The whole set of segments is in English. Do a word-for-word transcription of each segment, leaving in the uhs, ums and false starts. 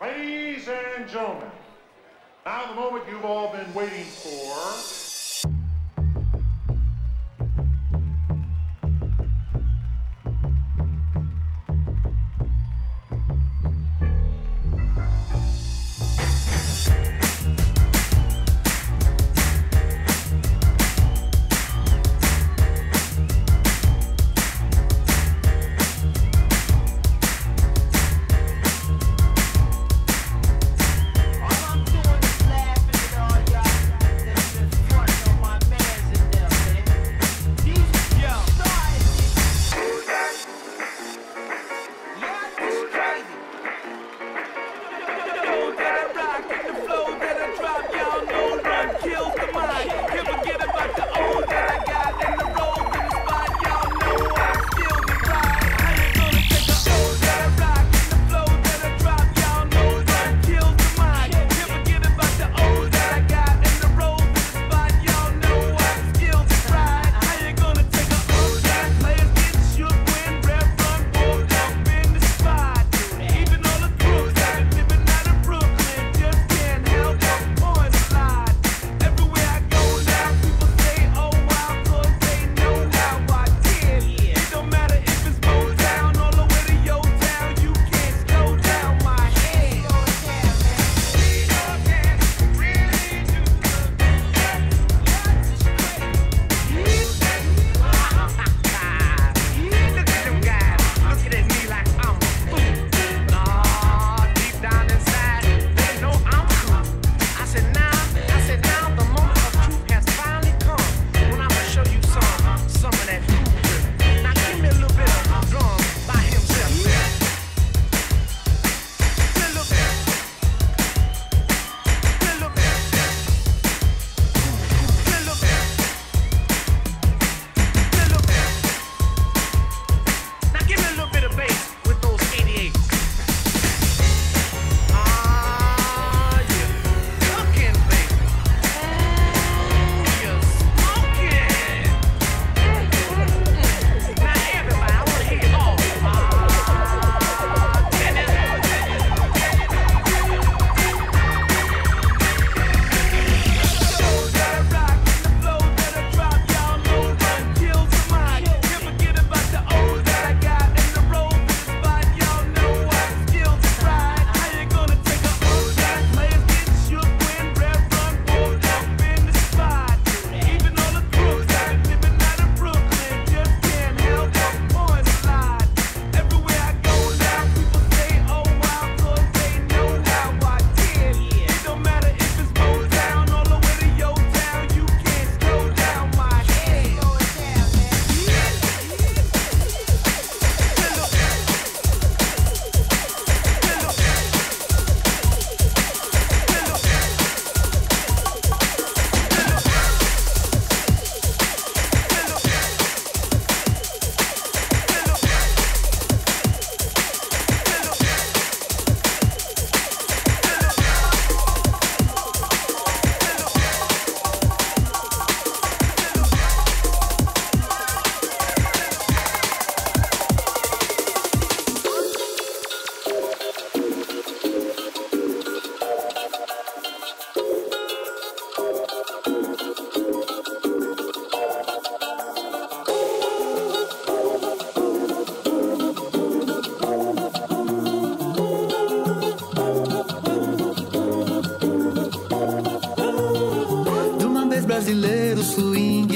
Ladies and gentlemen, now the moment you've all been waiting for.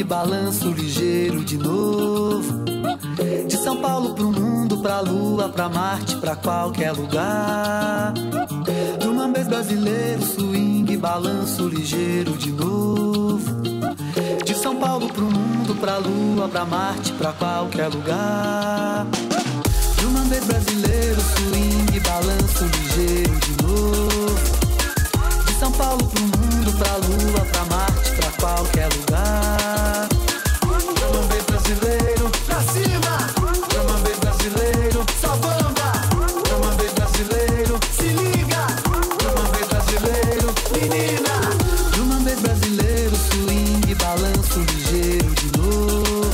Balanço ligeiro de novo, de São Paulo pro mundo, pra lua, pra Marte, pra qualquer lugar. Do mambês brasileiro, swing, balanço ligeiro de novo, de São Paulo pro mundo, pra lua, pra Marte, pra qualquer lugar. Do mambês brasileiro, swing, balanço ligeiro de novo, de São Paulo pro mundo, pra lua, pra Marte, pra qualquer lugar. Mambês brasileiro, pra cima! Mambês brasileiro, só bamba! Mambês brasileiro, se liga! Mambês brasileiro, menina! Do mambês brasileiro, swing, balanço ligeiro de novo,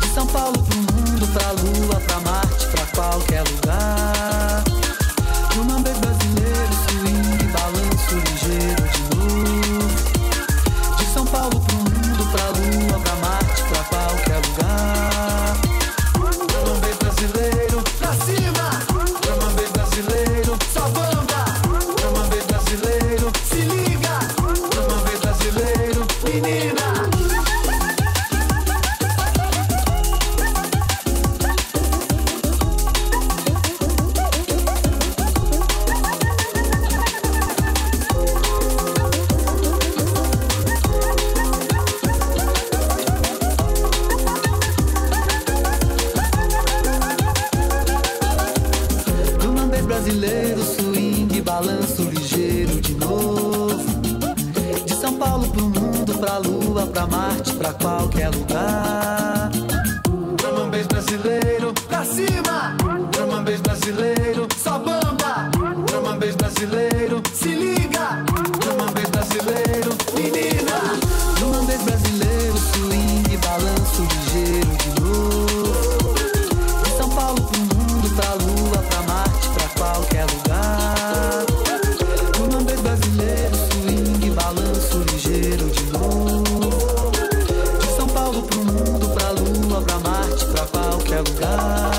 de São Paulo pro mundo, pra lua, pra Marte, pra qualquer lugar. brasileiro, swing, balanço ligeiro de novo. De São Paulo pro mundo, pra lua, pra Marte, pra qualquer lugar. Camambês brasileiro, pra cima! Camambês brasileiro, só bamba! Camambês brasileiro, se liga! Camambês brasileiro, menina! Camambês brasileiro, swing, balanço ligeiro de novo. De São Paulo pro mundo, pra lua, pra Marte, pra qualquer lugar. Camambês brasileiro, swing, balanço ligeiro de novo. De São Paulo pro mundo, pra lua, pra Marte, pra qualquer lugar.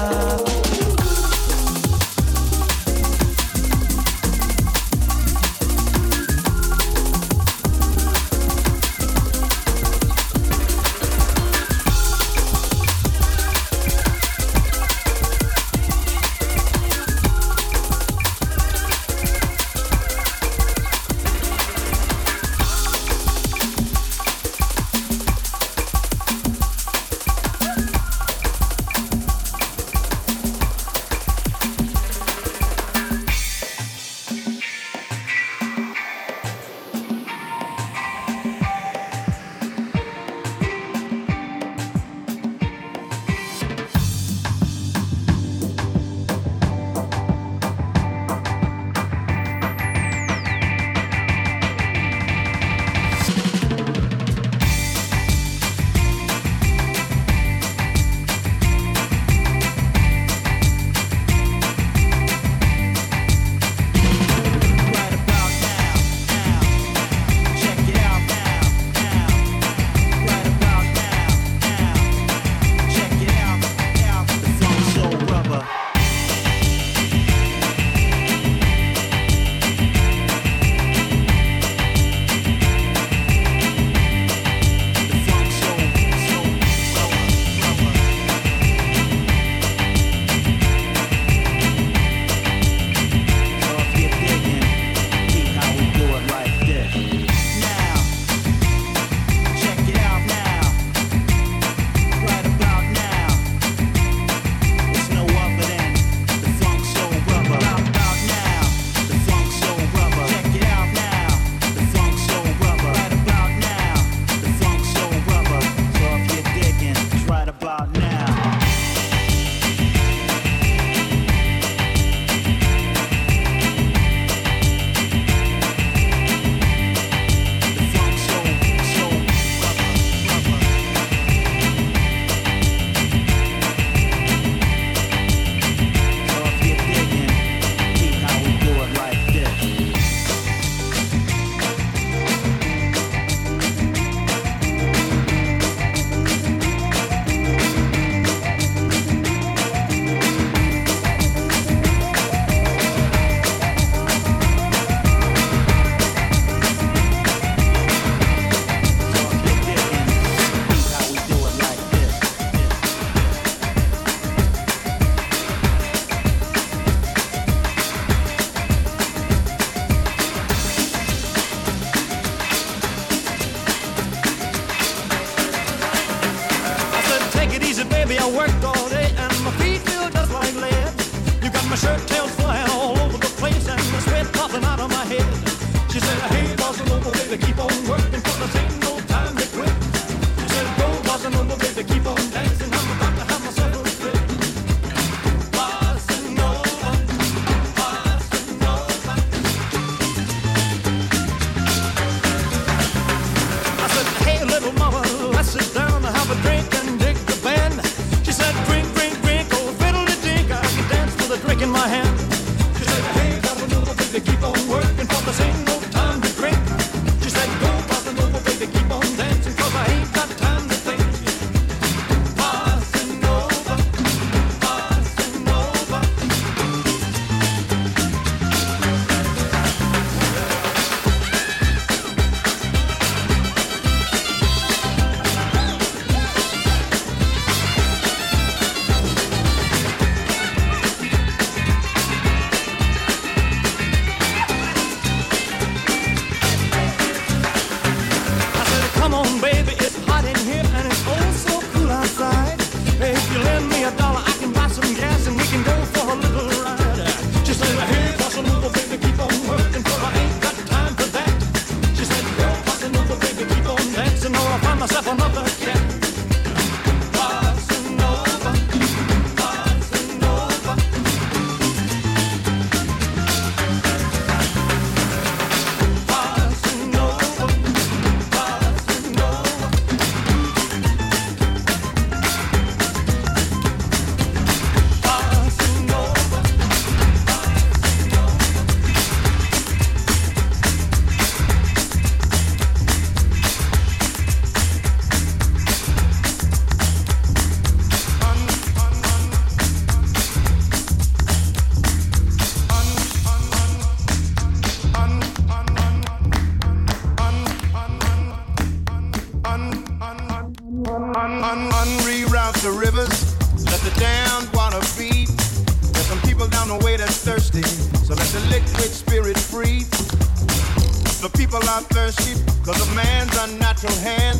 are thirsty because of man's unnatural hand.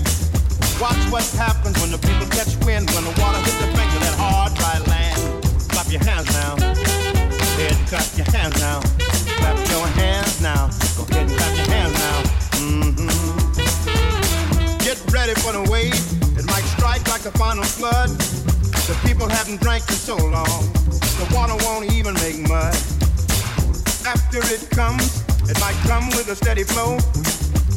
Watch what happens when the people catch wind, when the water hits the bank of that hard, dry land. Clap your hands now. Head, clap your hands now. Clap your hands now. Go ahead and clap your hands now. Mm-hmm. Get ready for the wave. It might strike like the final flood. The people haven't drank in so long. The water won't even make mud. After it comes, it might come with a steady flow.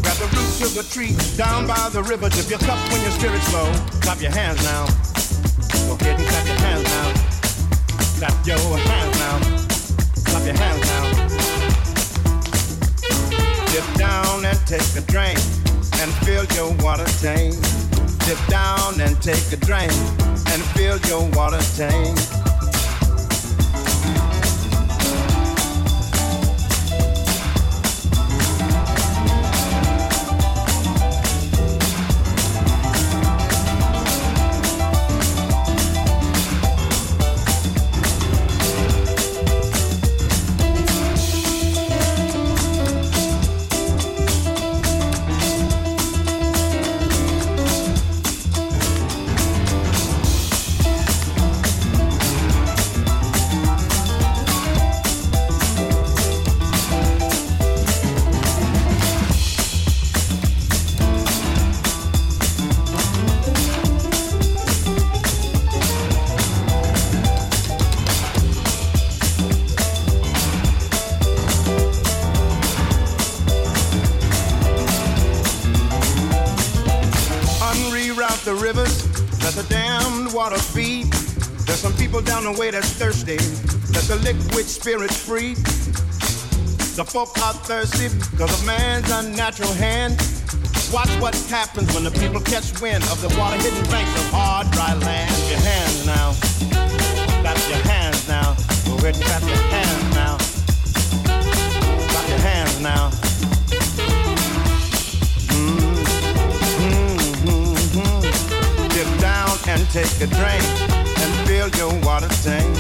Grab the roots of the tree down by the river. Dip your cup when your spirit's low. Clap your hands now. Go ahead and clap your hands now. Clap your hands now. Clap your hands now. Dip down and take a drink and fill your water tank. Dip down and take a drink and fill your water tank. Down the way that's thirsty, let the liquid spirit free. The folk are thirsty because of man's unnatural hand. Watch what happens when the people catch wind of the water hidden banks of hard, dry land. Clap your hands now, clap your hands now. Go ahead and clap your hands now, clap your hands now. Mm-hmm, mm-hmm. Dip down and take a drink. Fill your water tank.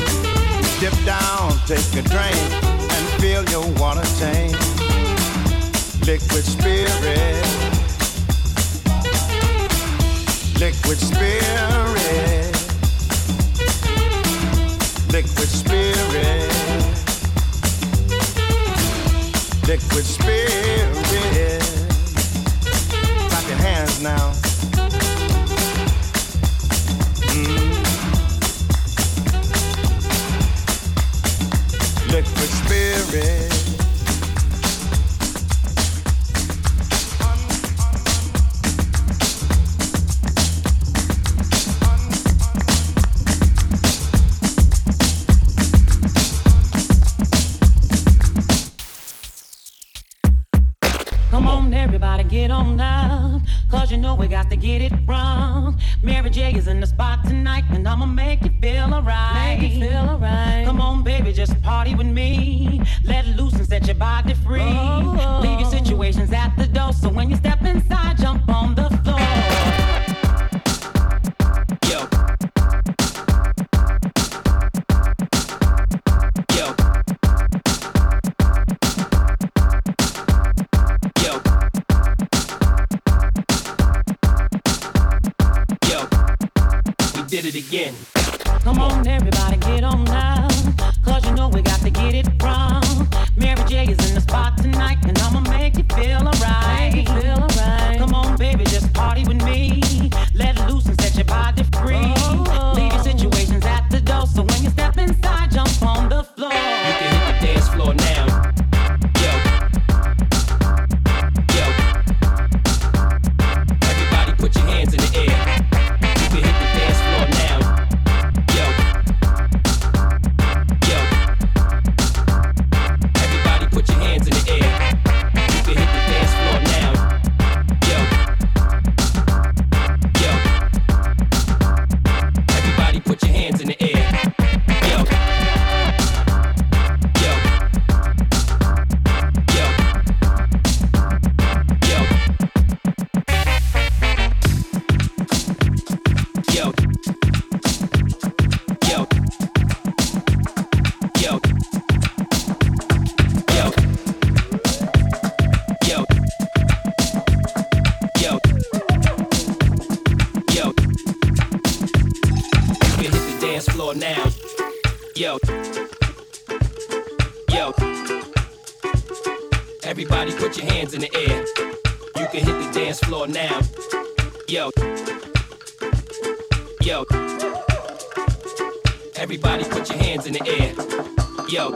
Dip down, take a drink, and fill your water tank. Liquid spirit. Liquid spirit. Liquid spirit. Liquid spirit. Clap your hands now. Liquid spirit. Come on, everybody, get on up, 'cause you know we got to get it wrong. Mary J is in the spot tonight, and I'ma make you feel alright. Make you feel alright. Come on, baby, just party with me. Let loose and set your body free. Oh, oh. Leave your situations at the door, so when you step inside, jump on the floor. Yo, yo, yo. We did it again. Come on, everybody, get on now, 'cause you know we got to get it wrong. Mary J is in the spot tonight, and I'ma make you feel alright. Make you feel alright. Come on, baby, just party with me. Let loose and set your body free. Oh. Leave your situations at the door, so when you step inside, jump on the floor. You can hit the dance floor now. Everybody put your hands in the air. You can hit the dance floor now. Yo. Yo. Everybody put your hands in the air. Yo.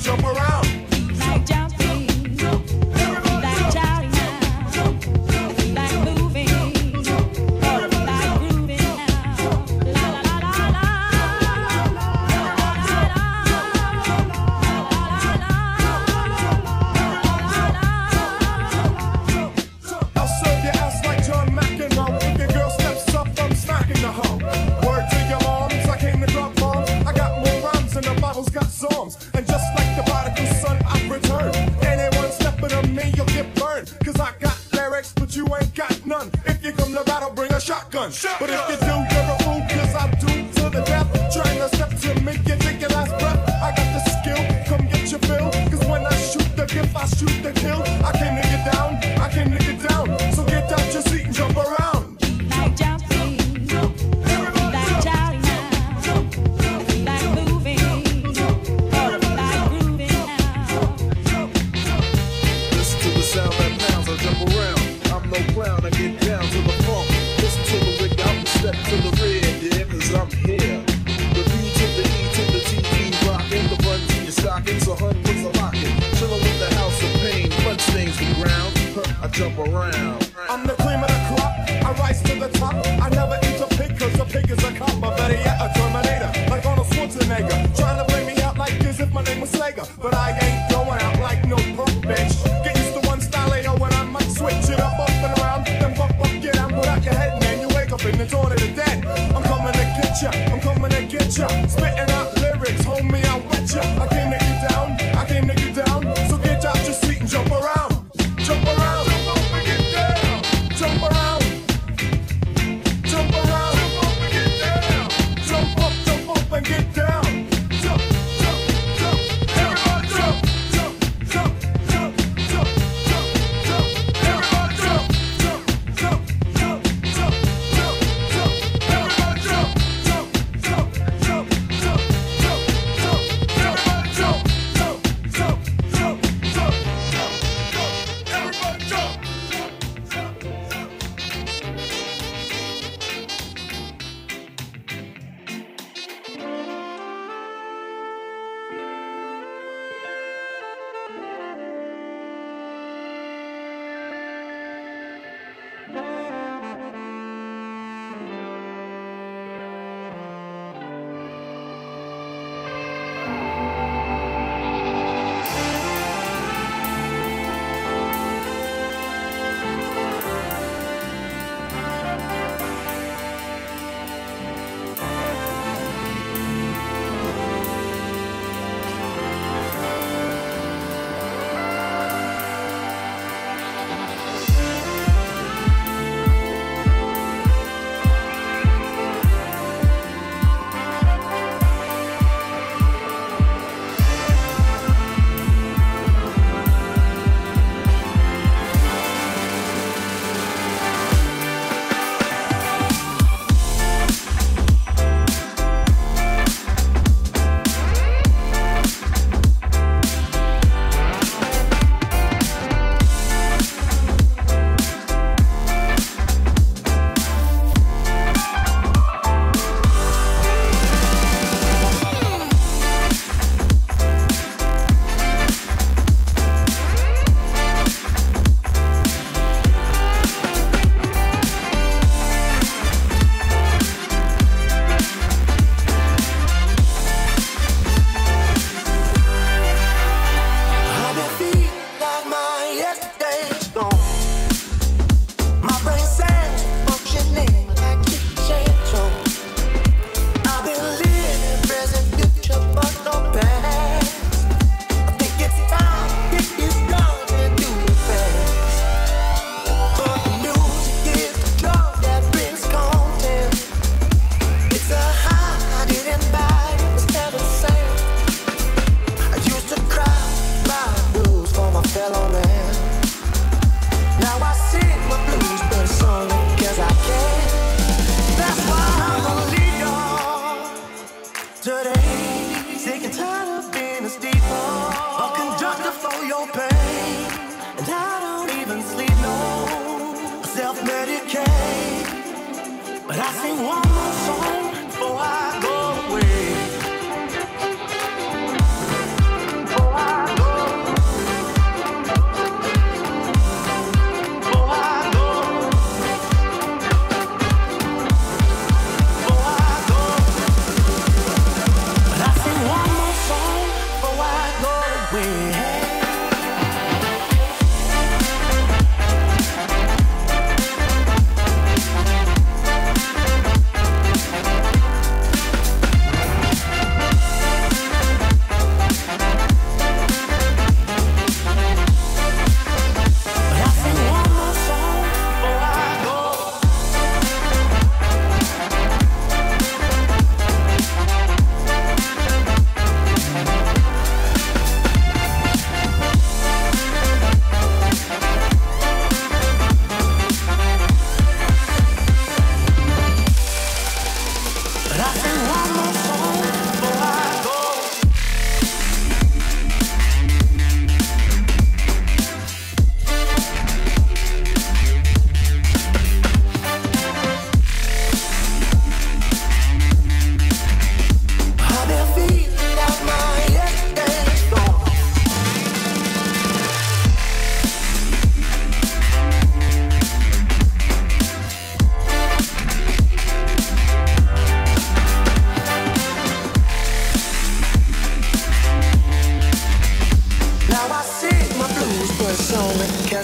Jump around. Like jumping, like shouting out. But if you do, you're a fool, cause I do to the death. Trying to step to make your naked ass breath. I got the skill, come get your bill. Cause when I shoot the gift, I shoot the kill. I came to get down, I came to get down. So get out your seat and jump around. So hun puts a locket, chillin' with the house of pain, blood stains the ground, huh, I jump around. I'm the cream of the crop, I rise to the top, I never eat a pig cause a pig is a cop, I better yet a Terminator, like Arnold Schwarzenegger, trying to play me out like this if my name was Slager, but I ain't going out like no punk bitch, get used to one style A O and I might switch it up, up and around, then fuck up, get out, without your head, man, you wake up and it's order to dead, I'm coming to get ya, I'm coming to get ya, spittin' out lyrics, homie, I'll wet ya, I came to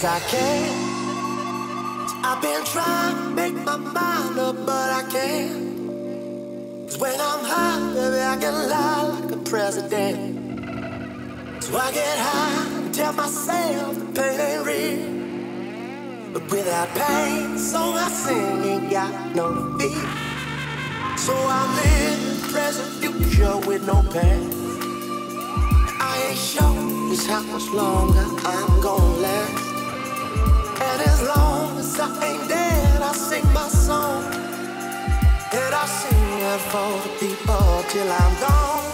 as I can. I've been trying to make my mind up, but I can't. 'Cause when I'm high, baby, I can lie like a president. So I get high and tell myself the pain ain't real. But without pain, so I sing, ain't got no fear. So I live in present future with no pain. I ain't sure just how much longer I'm gonna last. And as long as I ain't dead, I sing my song. And I sing it for the people till I'm gone.